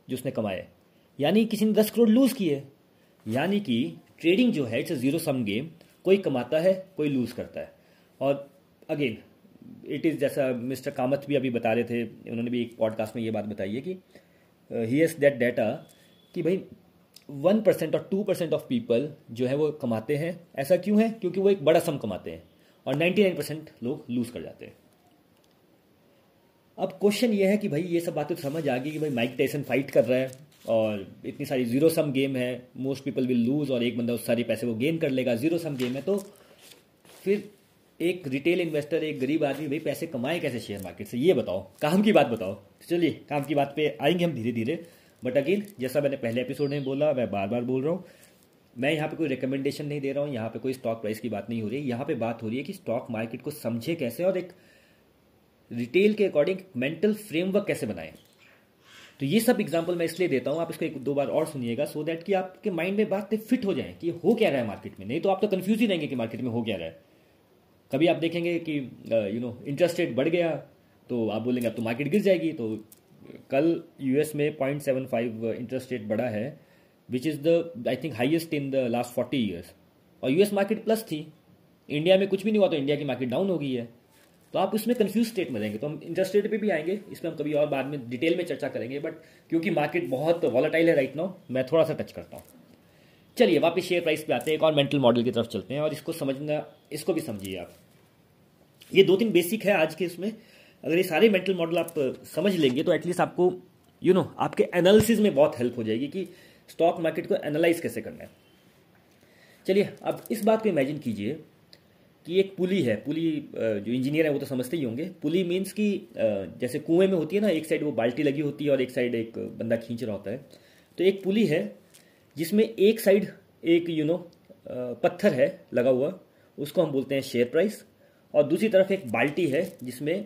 जो उसने कमाए, यानी किसी ने 10 करोड़ लूज़ किए। यानी कि ट्रेडिंग जो है इट्स जीरो सम गेम, कोई कमाता है कोई लूज़ करता है। और अगेन इट इज़, जैसा मिस्टर कामत भी अभी बता रहे थे, उन्होंने भी एक पॉडकास्ट में ये बात बताई है कि हियर्स दैट डाटा कि भाई 1% और 2% ऑफ पीपल जो है वो कमाते हैं। ऐसा क्यों है, क्योंकि वो एक बड़ा सम कमाते हैं, और 99% लोग लूज कर जाते हैं। अब क्वेश्चन ये है कि भाई ये सब बातें तो समझ आ गई कि भाई माइक टायसन फाइट कर रहा है और इतनी सारी जीरो सम गेम है, मोस्ट पीपल विल लूज, और एक बंदा उस सारे पैसे को गेन कर लेगा, जीरो सम गेम है। तो फिर एक रिटेल इन्वेस्टर, एक गरीब आदमी भाई पैसे कमाए कैसे शेयर मार्केट से, ये बताओ, काम की बात बताओ। चलिए काम की बात पे आएंगे हम धीरे धीरे, बट अगेन जैसा मैंने पहले एपिसोड में बोला, मैं बार बार बोल रहा हूँ, मैं यहाँ पे कोई रिकमेंडेशन नहीं दे रहा हूँ, यहाँ पे कोई स्टॉक प्राइस की बात नहीं हो रही है, यहाँ पे बात हो रही है कि स्टॉक मार्केट को समझे कैसे और एक रिटेल के अकॉर्डिंग मेंटल फ्रेमवर्क कैसे बनाएं। तो ये सब एग्जाम्पल मैं इसलिए देता हूँ, आप इसको 1-2 बार और सुनिएगा, सो दैट कि आपके माइंड में बातें फिट हो जाएं कि हो क्या रहा है मार्केट में, नहीं तो आप तो कन्फ्यूज ही रहेंगे कि मार्केट में हो क्या रहा है। कभी आप देखेंगे कि इंटरेस्ट रेट बढ़ गया तो आप बोलेंगे अब तो मार्केट गिर जाएगी। तो कल US में 0.75 इंटरेस्ट रेट बढ़ा है, which is the I think highest in the last 40 years, और US मार्केट प्लस थी। इंडिया में कुछ भी नहीं हुआ तो इंडिया की मार्केट डाउन हो गई है। तो आप उसमें कन्फ्यूज स्टेट में रहेंगे। तो हम इंटरेस्ट रेट पे भी आएंगे, इसमें हम कभी और बाद में डिटेल में चर्चा करेंगे, बट क्योंकि मार्केट बहुत वॉलेटाइल है राइट नाउ, मैं थोड़ा सा टच करता हूँ। चलिए वापस शेयर प्राइस पे आते हैं, एक और मेंटल मॉडल की तरफ चलते हैं, और इसको समझना, इसको भी समझिए आप। ये 2-3 बेसिक है आज के इसमें, अगर ये सारे मेंटल मॉडल आप समझ लेंगे तो एटलीस्ट आपको आपके एनालिसिस में बहुत हेल्प हो जाएगी कि स्टॉक मार्केट को एनालाइज कैसे करना है। चलिए अब इस बात को इमेजिन कीजिए कि एक पुली है, पुली जो इंजीनियर है वो तो समझते ही होंगे। पुली मीन्स कि जैसे कुएं में होती है ना, एक साइड वो बाल्टी लगी होती है और एक साइड एक बंदा खींच रहा होता है। तो एक पुली है जिसमें एक साइड एक पत्थर है लगा हुआ, उसको हम बोलते हैं शेयर प्राइस, और दूसरी तरफ एक बाल्टी है जिसमें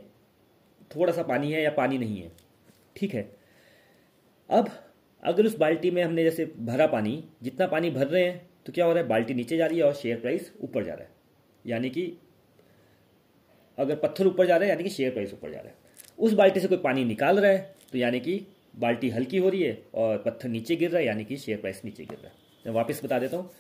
थोड़ा सा पानी है या पानी नहीं है, ठीक है। अब अगर उस बाल्टी में हमने जैसे भरा पानी, जितना पानी भर रहे हैं तो क्या हो रहा है, बाल्टी नीचे जा रही है और शेयर प्राइस ऊपर जा रहा है, यानी कि अगर पत्थर ऊपर जा रहा है यानी कि शेयर प्राइस ऊपर जा रहा है। उस बाल्टी से कोई पानी निकाल रहा है तो यानी कि बाल्टी हल्की हो रही है और पत्थर नीचे गिर रहा है, यानी कि शेयर प्राइस नीचे गिर रहा है। मैं वापस बता देता हूँ,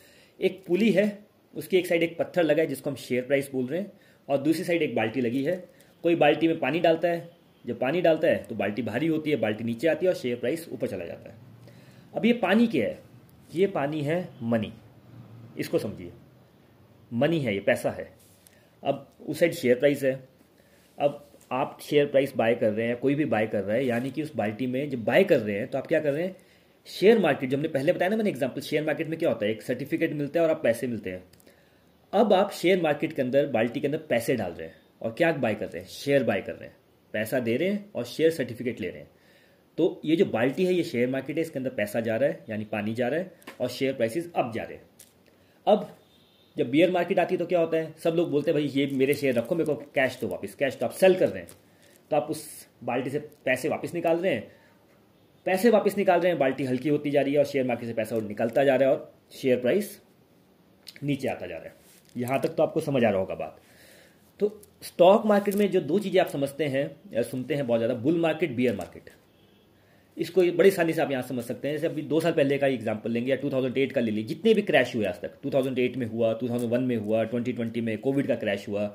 एक पुली है, उसकी एक साइड एक पत्थर लगा है जिसको हम शेयर प्राइस बोल रहे हैं, और दूसरी साइड एक बाल्टी लगी है। कोई बाल्टी में पानी डालता है, जब पानी डालता है तो बाल्टी भारी होती है, बाल्टी नीचे आती है और शेयर प्राइस ऊपर चला जाता है। अब ये पानी क्या है? ये पानी है मनी, इसको समझिए, मनी है, ये पैसा है। अब उस साइड शेयर प्राइस है। अब आप शेयर प्राइस बाय कर रहे हैं, कोई भी बाय कर रहा है, यानी कि उस बाल्टी में जब बाय कर रहे हैं तो आप क्या कर रहे हैं, शेयर मार्केट, जो हमने पहले बताया ना मैंने एग्जांपल, शेयर मार्केट में क्या होता है, एक सर्टिफिकेट मिलता है और आप पैसे मिलते हैं। अब आप शेयर मार्केट के अंदर बाल्टी के अंदर पैसे डाल रहे हैं और क्या बाय कर रहे हैं, शेयर बाय कर रहे हैं, पैसा दे रहे हैं और शेयर सर्टिफिकेट ले रहे हैं। तो ये जो बाल्टी है ये शेयर मार्केट है, इसके अंदर पैसा जा रहा है यानी पानी जा रहा है और शेयर प्राइसेस अप जा रहे हैं। अब जब बेयर मार्केट आती है तो क्या होता है, सब लोग बोलते हैं भाई ये मेरे शेयर रखो, मेरे को कैश दो वापस, कैश तो आप सेल कर रहे हैं, तो आप उस बाल्टी से पैसे वापस निकाल रहे हैं, पैसे वापस निकाल रहे हैं, बाल्टी हल्की होती जा रही है और शेयर मार्केट से पैसा निकलता जा रहा है और शेयर प्राइस नीचे आता जा रहा है। यहाँ तक तो आपको समझ आ रहा होगा बात। तो स्टॉक मार्केट में जो दो चीज़ें आप समझते हैं या सुनते हैं बहुत ज़्यादा, बुल मार्केट, बेयर मार्केट, इसको बड़ी आसानी से आप यहाँ समझ सकते हैं। जैसे अभी 2 साल पहले का एग्जांपल लेंगे या 2008 का ले लीजिए, जितने भी क्रैश हुए आज तक, 2008 में हुआ, 2001 में हुआ, 2020 में कोविड का क्रैश हुआ,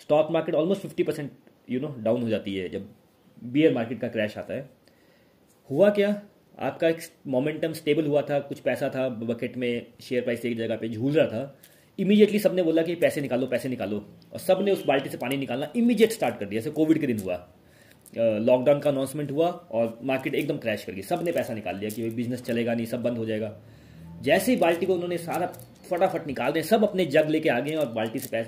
स्टॉक मार्केट ऑलमोस्ट 50% डाउन हो जाती है जब बेयर मार्केट का क्रैश आता है। हुआ क्या, आपका एक मोमेंटम स्टेबल हुआ था, कुछ पैसा था बकेट में, शेयर प्राइस एक जगह पर झूल रहा था, इमीडिएटली सबने बोला कि पैसे निकालो, पैसे निकालो, और सब ने उस बाल्टी से पानी निकालना इमीडिएट स्टार्ट कर दिया। जैसे कोविड के दिन हुआ, लॉकडाउन का अनाउंसमेंट हुआ और मार्केट एकदम क्रैश कर गई, सब ने पैसा निकाल लिया कि भाई बिजनेस चलेगा नहीं, सब बंद हो जाएगा। जैसे ही बाल्टी को उन्होंने सारा फटाफट निकाल रहे हैं, सब अपने जग लेके आ गए हैं और बाल्टी से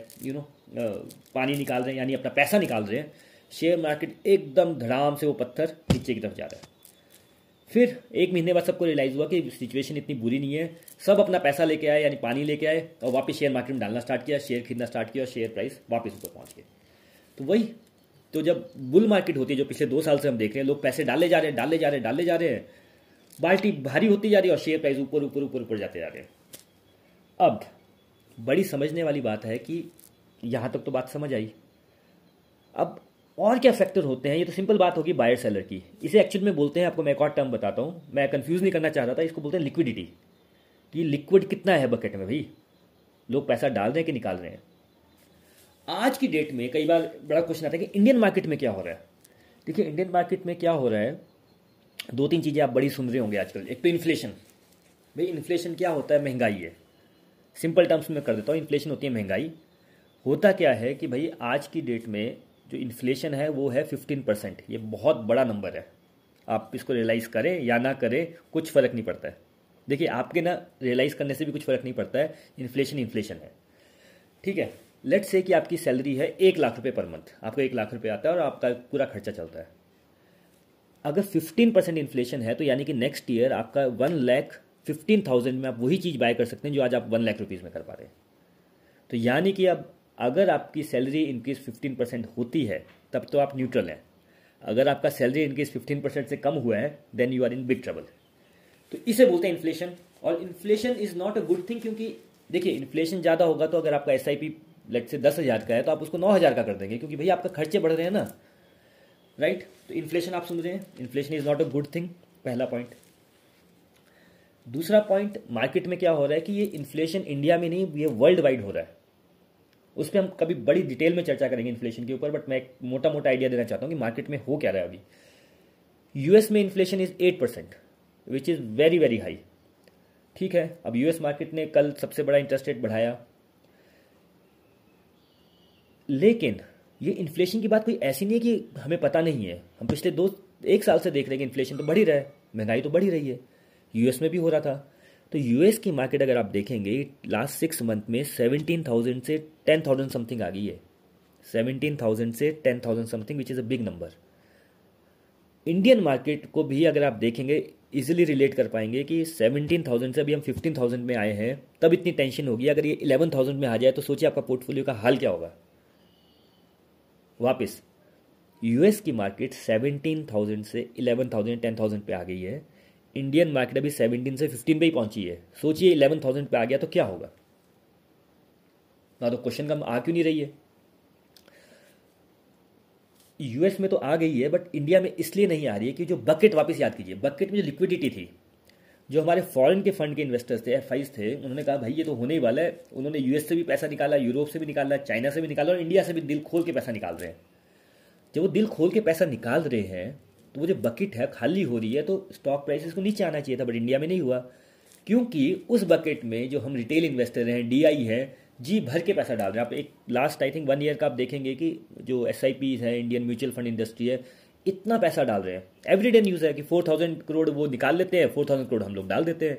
पानी निकाल रहे हैं, यानी अपना पैसा निकाल रहे हैं, शेयर मार्केट एकदम धड़ाम से वो पत्थर नीचे की तरफ जा रहा है। फिर 1 महीने बाद सबको रियलाइज़ हुआ कि सिचुएशन इतनी बुरी नहीं है, सब अपना पैसा लेके आए यानी पानी लेके आए और वापस शेयर मार्केट में डालना स्टार्ट किया, शेयर खरीदना स्टार्ट किया और शेयर प्राइस वापस ऊपर पहुँच गए। तो वही, तो जब बुल मार्केट होती है जो पिछले 2 साल से हम देख रहे हैं, लोग पैसे डाले जा रहे हैं, डाले जा रहे हैं, डाले जा रहे हैं, बाल्टी भारी होती जा रही है और शेयर प्राइस ऊपर ऊपर ऊपर ऊपर जाते जा रहे हैं। अब बड़ी समझने वाली बात है कि यहाँ तक तो बात समझ आई, अब और क्या फैक्टर होते हैं, ये तो सिंपल बात होगी बायर सेलर की। इसे एक्चुअल में बोलते हैं, आपको मैं एक और टर्म बताता हूँ, मैं कन्फ्यूज़ नहीं करना चाह रहा था, इसको बोलते हैं लिक्विडिटी, कि लिक्विड कितना है बकेट में, भाई लोग पैसा डाल रहे हैं कि निकाल रहे हैं। आज की डेट में कई बार बड़ा क्वेश्चन आता है कि इंडियन मार्केट में क्या हो रहा है। देखिए इंडियन मार्केट में क्या हो रहा है, 2-3 चीज़ें आप बड़ी सुन रहे होंगे आजकल। एक तो इन्फ्लेशन, भाई इन्फ्लेशन क्या होता है, महंगाई है, सिंपल टर्म्स में कर देता हूँ, इन्फ्लेशन होती है महंगाई। होता क्या है कि भाई आज की डेट में जो इन्फ्लेशन है वो है 15%, ये बहुत बड़ा नंबर है, आप इसको रियलाइज़ करें या ना करें कुछ फ़र्क नहीं पड़ता है। देखिए आपके ना रियलाइज़ करने से भी कुछ फ़र्क नहीं पड़ता है, इन्फ्लेशन इन्फ्लेशन है, ठीक है। लेट्स से कि आपकी सैलरी है 1 लाख रुपये पर मंथ, आपको 1 लाख रुपये आता है और आपका पूरा खर्चा चलता है। अगर 15% इन्फ्लेशन है तो यानी कि नेक्स्ट ईयर आपका 1,15,000 में आप वही चीज़ बाय कर सकते हैं जो आज आप 1 लाख रुपीज़ में कर पा रहे हैं। तो यानी कि अब अगर आपकी सैलरी इंक्रीज 15% होती है तब तो आप न्यूट्रल हैं, अगर आपका सैलरी इंक्रीज 15% से कम हुआ है then you are in big trouble. तो इसे बोलते हैं इन्फ्लेशन, और inflation is not a good thing, क्योंकि देखिए इन्फ्लेशन ज़्यादा होगा तो अगर आपका SIP लेट से 10,000 का है तो आप उसको 9,000 का कर देंगे, क्योंकि भैया आपका खर्चे बढ़ रहे हैं ना, राइट। तो इन्फ्लेशन आप सुन रहे हैं, inflation is not a good thing, पहला पॉइंट। दूसरा पॉइंट, मार्केट में क्या हो रहा है कि ये इन्फ्लेशन इंडिया में नहीं, ये वर्ल्ड वाइड हो रहा है, उस पर हम कभी बड़ी डिटेल में चर्चा करेंगे इन्फ्लेशन के ऊपर, बट मैं एक मोटा मोटा आइडिया देना चाहता हूँ कि मार्केट में हो क्या रहा है। अभी US में inflation is 8%, which is very very high, ठीक है। अब US मार्केट ने कल सबसे बड़ा इंटरेस्ट रेट बढ़ाया, लेकिन ये इन्फ्लेशन की बात कोई ऐसी नहीं है कि हमें पता नहीं है, हम पिछले 1 साल से देख रहे हैं कि इन्फ्लेशन तो बढ़ ही रहा है, महंगाई तो बढ़ ही रही है, US में भी हो रहा था। तो US की मार्केट अगर आप देखेंगे लास्ट 6 मंथ में 17,000 से 10,000 समथिंग आ गई है, 17,000 से 10,000 something, which is a big number. Indian market को भी अगर आप देखेंगे इजीली रिलेट कर पाएंगे कि 17,000 से अभी हम 15,000 में आए हैं, तब इतनी टेंशन होगी। अगर ये 11,000 में आ जाए तो सोचिए आपका पोर्टफोलियो का हाल क्या होगा। वापस यूएस की मार्केट 17,000 से 11,000 10,000 पे आ गई है, इंडियन मार्केट अभी 17 से 15 पे ही पहुंची है। सोचिए 11,000 पे आ गया तो क्या होगा ना। तो क्वेश्चन कम आ क्यों नहीं रही है? यूएस में तो आ गई है बट इंडिया में इसलिए नहीं आ रही है कि जो बकेट, वापस याद कीजिए, बकेट में जो लिक्विडिटी थी, जो हमारे फॉरेन के फंड के इन्वेस्टर्स थे, एफआईज थे, उन्होंने कहा भाई ये तो होने ही वाला है। उन्होंने यूएस से भी पैसा निकाला, यूरोप से भी निकाला, चाइना से भी निकाला और इंडिया से भी दिल खोल के पैसा निकाल रहे हैं। जब वो दिल खोल के पैसा निकाल रहे हैं तो वो जो बकेट है खाली हो रही है, तो स्टॉक प्राइसेस को नीचे आना चाहिए था बट इंडिया में नहीं हुआ, क्योंकि उस बकेट में जो हम रिटेल इन्वेस्टर हैं, डीआई हैं, जी भर के पैसा डाल रहे हैं। आप एक लास्ट आई थिंक 1 ईयर का आप देखेंगे कि जो एसआईपीज़ हैं, इंडियन म्यूचुअल फंड इंडस्ट्री है, इतना पैसा डाल रहे हैं। एवरीडे न्यूज़ है कि 4,000 करोड़ वो निकाल लेते हैं, 4,000 करोड़ हम लोग डाल देते हैं।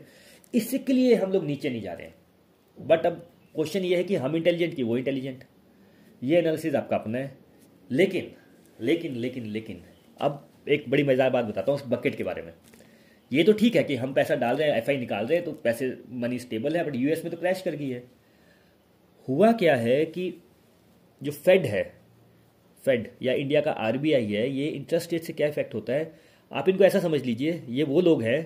इससे के लिए हम लोग नीचे नहीं जा रहे हैं। बट अब क्वेश्चन ये है कि हम इंटेलिजेंट कि वो इंटेलिजेंट, ये एनालिसिस आपका अपना है। लेकिन लेकिन लेकिन लेकिन अब एक बड़ी मज़ेदार बात बताता हूँ उस बकेट के बारे में। ये तो ठीक है कि हम पैसा डाल रहे हैं, एफआई निकाल रहे हैं, तो पैसे मनी स्टेबल है, बट यूएस में तो क्रैश कर गई है। हुआ क्या है कि जो फेड है, फेड या इंडिया का आरबीआई है, ये इंटरेस्ट रेट से क्या इफेक्ट होता है, आप इनको ऐसा समझ लीजिए, ये वो लोग हैं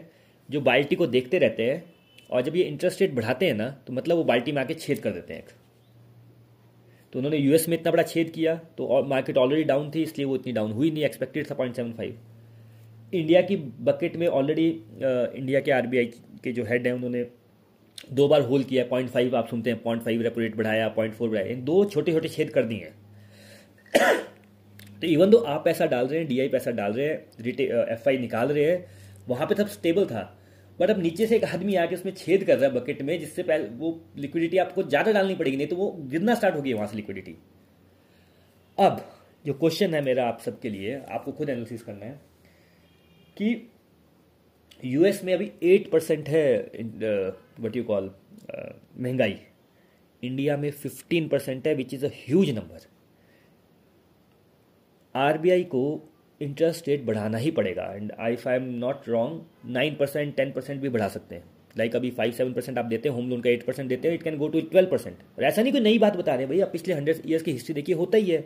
जो बाल्टी को देखते रहते हैं और जब ये इंटरेस्ट रेट बढ़ाते हैं ना, तो मतलब वो बाल्टी में आके छेद कर देते हैं। तो उन्होंने यूएस में इतना बड़ा छेद किया, तो मार्केट ऑलरेडी डाउन थी इसलिए वो इतनी डाउन हुई नहीं, एक्सपेक्टेड था 0.75। इंडिया की बकेट में ऑलरेडी इंडिया के आरबीआई के जो हेड हैं उन्होंने 2 बार होल्ड किया 0.5, आप सुनते हैं 0.5 रेपो रेट बढ़ाया, 0.4 बढ़ाया, 2 छोटे छोटे छेद कर दिए हैं। तो इवन दो आप पैसा डाल रहे हैं, डीआई पैसा डाल रहे हैं, एफआई निकाल रहे हैं, वहाँ पे सब स्टेबल था, बट अब नीचे से एक आदमी आके उसमें छेद कर रहा है बकेट में, जिससे पहले वो लिक्विडिटी आपको ज़्यादा डालनी पड़ेगी, नहीं तो वो गिरना स्टार्ट होगी वहाँ से लिक्विडिटी। अब जो क्वेश्चन है मेरा आप सबके लिए, आपको खुद एनालिसिस करना है कि यूएस में अभी 8% है व्हाट यू कॉल महंगाई, इंडिया में 15% है, which is a huge number. RBI को इंटरेस्ट रेट बढ़ाना ही पड़ेगा, and if I am not wrong 9% 10% भी बढ़ा सकते हैं। लाइक अभी 5-7% आप देते हैं होम लोन का, 8% देते हैं, इट कैन गो टू 12%। और ऐसा नहीं कोई नई बात बता रहे हैं भाई, आप पिछले 100 ईयर्स की हिस्ट्री देखिए, होता ही है,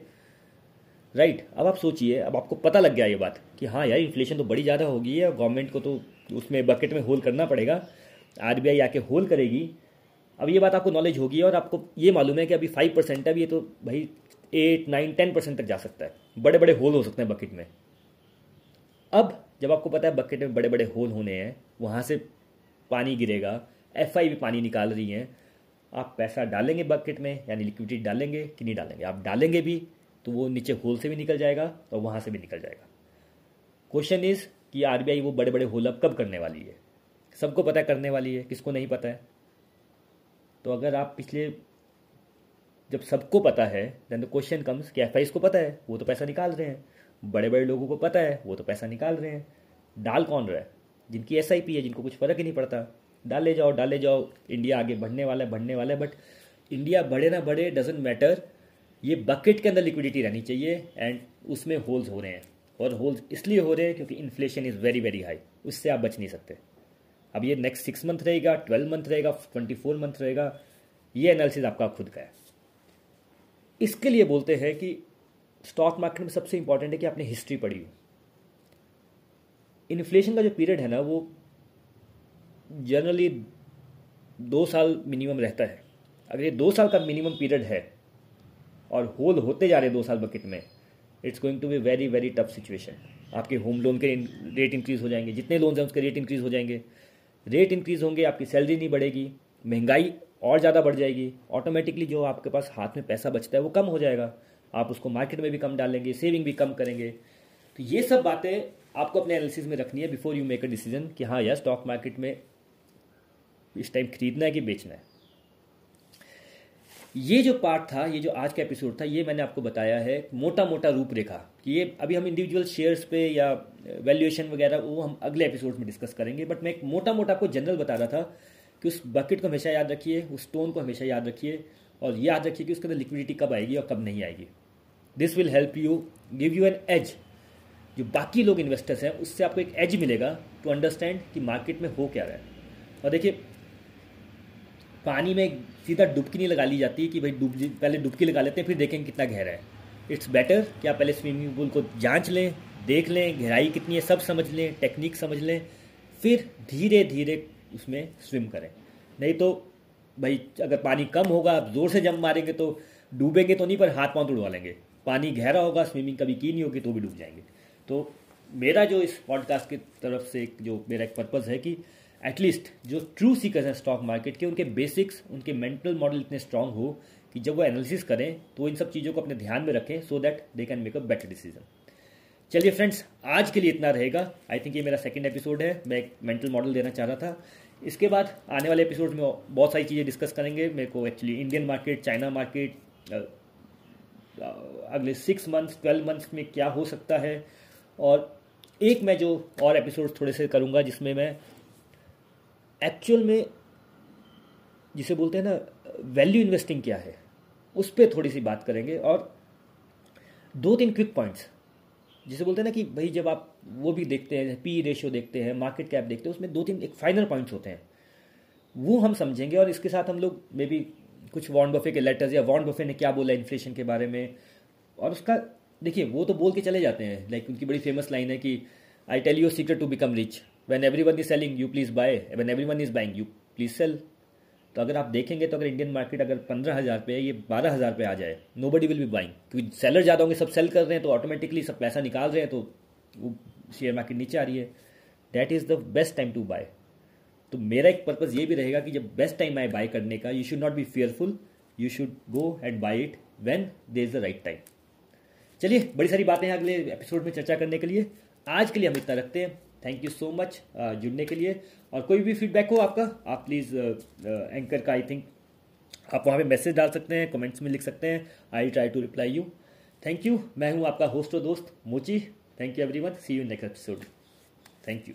राइट। अब आप सोचिए, अब आपको पता लग गया ये बात कि हाँ यार इन्फ्लेशन तो बड़ी ज़्यादा होगी और गवर्नमेंट को तो उसमें बकेट में होल्ड करना पड़ेगा, आरबीआई आके होल्ड करेगी। अब ये बात आपको नॉलेज होगी और आपको ये मालूम है कि अभी 5% है, अभी ये तो भाई 8-9-10% तक जा सकता है, बड़े बड़े होल हो सकते हैं बकेट में। अब जब आपको पता है बकेट में बड़े बड़े होल होने हैं, वहाँ से पानी गिरेगा, एफआई भी पानी निकाल रही हैं, आप पैसा डालेंगे बकेट में यानी लिक्विडिटी डालेंगे कि नहीं डालेंगे? आप डालेंगे भी तो वो नीचे होल से भी निकल जाएगा और वहाँ से भी निकल जाएगा। क्वेश्चन इज़ कि आरबीआई वो बड़े बड़े होल अब कब करने वाली है? सबको पता है करने वाली है, किसको नहीं पता है? तो अगर आप पिछले, जब सबको पता है देन द क्वेश्चन कम्स कि एफआईज को पता है, वो तो पैसा निकाल रहे हैं, बड़े बड़े लोगों को पता है, वो तो पैसा निकाल रहे हैं, डाल कौन रहा है? जिनकी एसआईपी है, जिनको कुछ फ़र्क ही नहीं पड़ता, डाले जाओ, इंडिया आगे बढ़ने वाला है। बट इंडिया बढ़े ना बढ़े डजेंट मैटर, ये बकेट के अंदर लिक्विडिटी रहनी चाहिए एंड उसमें होल्स हो रहे हैं, और होल्स इसलिए हो रहे हैं क्योंकि inflation is very very high, उससे आप बच नहीं सकते। अब ये नेक्स्ट 6 मंथ रहेगा, 12 मंथ रहेगा, 24 मंथ रहेगा, ये एनालिसिस आपका खुद का है। इसके लिए बोलते हैं कि स्टॉक मार्केट में सबसे इंपॉर्टेंट है कि आपने हिस्ट्री पढ़ी हो। इन्फ्लेशन का जो पीरियड है ना, वो जनरली 2 साल मिनिमम रहता है। अगर ये 2 साल का मिनिमम पीरियड है और होल होते जा रहे 2 साल बकेट में, it's going to be very very tough situation. आपके होम लोन के रेट इंक्रीज़ हो जाएंगे, जितने लोन हैं उसके रेट इंक्रीज़ हो जाएंगे, रेट इंक्रीज़ होंगे, आपकी सैलरी नहीं बढ़ेगी, महंगाई और ज़्यादा बढ़ जाएगी, ऑटोमेटिकली जो आपके पास हाथ में पैसा बचता है वो कम हो जाएगा, आप उसको मार्केट में भी कम डालेंगे, सेविंग भी कम करेंगे। तो ये सब बातें आपको अपने एनालिसिस में रखनी है before you make a decision कि हाँ यार स्टॉक मार्केट में इस टाइम खरीदना है कि बेचना है। ये जो पार्ट था, ये जो आज का एपिसोड था, ये मैंने आपको बताया है मोटा मोटा रूपरेखा कि ये अभी हम इंडिविजुअल शेयर्स पे या वैल्यूएशन वगैरह वो हम अगले एपिसोड में डिस्कस करेंगे, बट मैं एक मोटा मोटा आपको जनरल बता रहा था कि उस बकेट को हमेशा याद रखिए, उस स्टोन को हमेशा याद रखिए, और याद रखिए कि उसके अंदर लिक्विडिटी कब आएगी और कब नहीं आएगी। This will help you, give you an edge. जो बाकी लोग इन्वेस्टर्स हैं उससे आपको एक एज मिलेगा टू अंडरस्टैंड कि मार्केट में हो क्या रहा है। और देखिए पानी में सीधा डुबकी नहीं लगा ली जाती कि भाई पहले डुबकी लगा लेते हैं फिर देखेंगे कितना गहरा है। इट्स बेटर कि आप पहले स्विमिंग पूल को जांच लें, देख लें गहराई कितनी है, सब समझ लें, टेक्निक समझ लें, फिर धीरे धीरे उसमें स्विम करें। नहीं तो भाई अगर पानी कम होगा आप ज़ोर से जंप मारेंगे तो डूबेंगे तो नहीं पर हाथ पांव उड़वा लेंगे। पानी गहरा होगा, स्विमिंग कभी की नहीं होगी तो भी डूब जाएंगे। तो मेरा जो इस पॉडकास्ट की तरफ से जो मेरा एक पर्पज़ है कि एटलीस्ट जो ट्रू सीकर्स हैं स्टॉक मार्केट के उनके बेसिक्स, उनके मेंटल मॉडल इतने स्ट्रांग हो कि जब वो एनालिसिस करें तो इन सब चीज़ों को अपने ध्यान में रखें so that they can make a better decision. चलिए फ्रेंड्स, आज के लिए इतना रहेगा। आई थिंक ये मेरा सेकंड एपिसोड है, मैं एक मेंटल मॉडल देना चाह रहा था। इसके बाद आने वाले एपिसोड में बहुत सारी चीज़ें डिस्कस करेंगे। मेरे को actually Indian market, China market अगले 6 मंथ्स 12 मंथ्स में क्या हो सकता है, और एक मैं जो और एपिसोड थोड़े से करूँगा जिसमें मैं एक्चुअल में जिसे बोलते हैं ना वैल्यू इन्वेस्टिंग क्या है उस पर थोड़ी सी बात करेंगे, और 2-3 क्विक पॉइंट्स जिसे बोलते हैं ना कि भाई जब आप वो भी देखते हैं पी रेशियो देखते हैं, मार्केट कैप देखते हैं, उसमें 2-3 एक फाइनल पॉइंट्स होते हैं वो हम समझेंगे। और इसके साथ हम लोग मे बी कुछ वॉरेन बफे के लेटर्स या वॉरेन बफे ने क्या बोला इन्फ्लेशन के बारे में, और उसका देखिए वो तो बोल के चले जाते हैं। लाइक उनकी बड़ी फेमस लाइन है कि I tell you secret to become rich, When everyone is selling, you please buy. When everyone is buying, you please sell. तो अगर आप देखेंगे तो अगर इंडियन मार्केट अगर 15,000 पे है ये 12,000 पे आ जाए, nobody will be buying क्योंकि सेलर ज़्यादा होंगे, सब सेल कर रहे हैं तो ऑटोमेटिकली सब पैसा निकाल रहे हैं तो वो शेयर मार्केट नीचे आ रही है। That is the best time to buy. तो मेरा एक पर्पज़ ये भी रहेगा कि जब बेस्ट टाइम आए बाय करने का, you should not be fearful, you should go and buy it when there is the right time. चलिए, बड़ी सारी बातें हैं अगले एपिसोड में चर्चा करने के लिए। आज के लिए हम इतना रखते हैं। थैंक यू सो मच जुड़ने के लिए, और कोई भी फीडबैक हो आपका आप प्लीज़ एंकर का आई थिंक आप वहाँ पे मैसेज डाल सकते हैं, कमेंट्स में लिख सकते हैं, I try to reply you. Thank you, मैं हूँ आपका होस्ट और दोस्त Mochi. Thank you everyone, see you next episode. Thank you.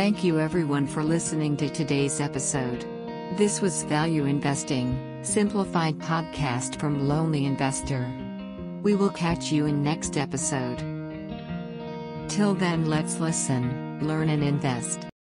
Thank you everyone for listening to today's episode. This was Value Investing, Simplified podcast from Lonely Investor. We will catch you in next episode. Till then, let's listen, learn and invest.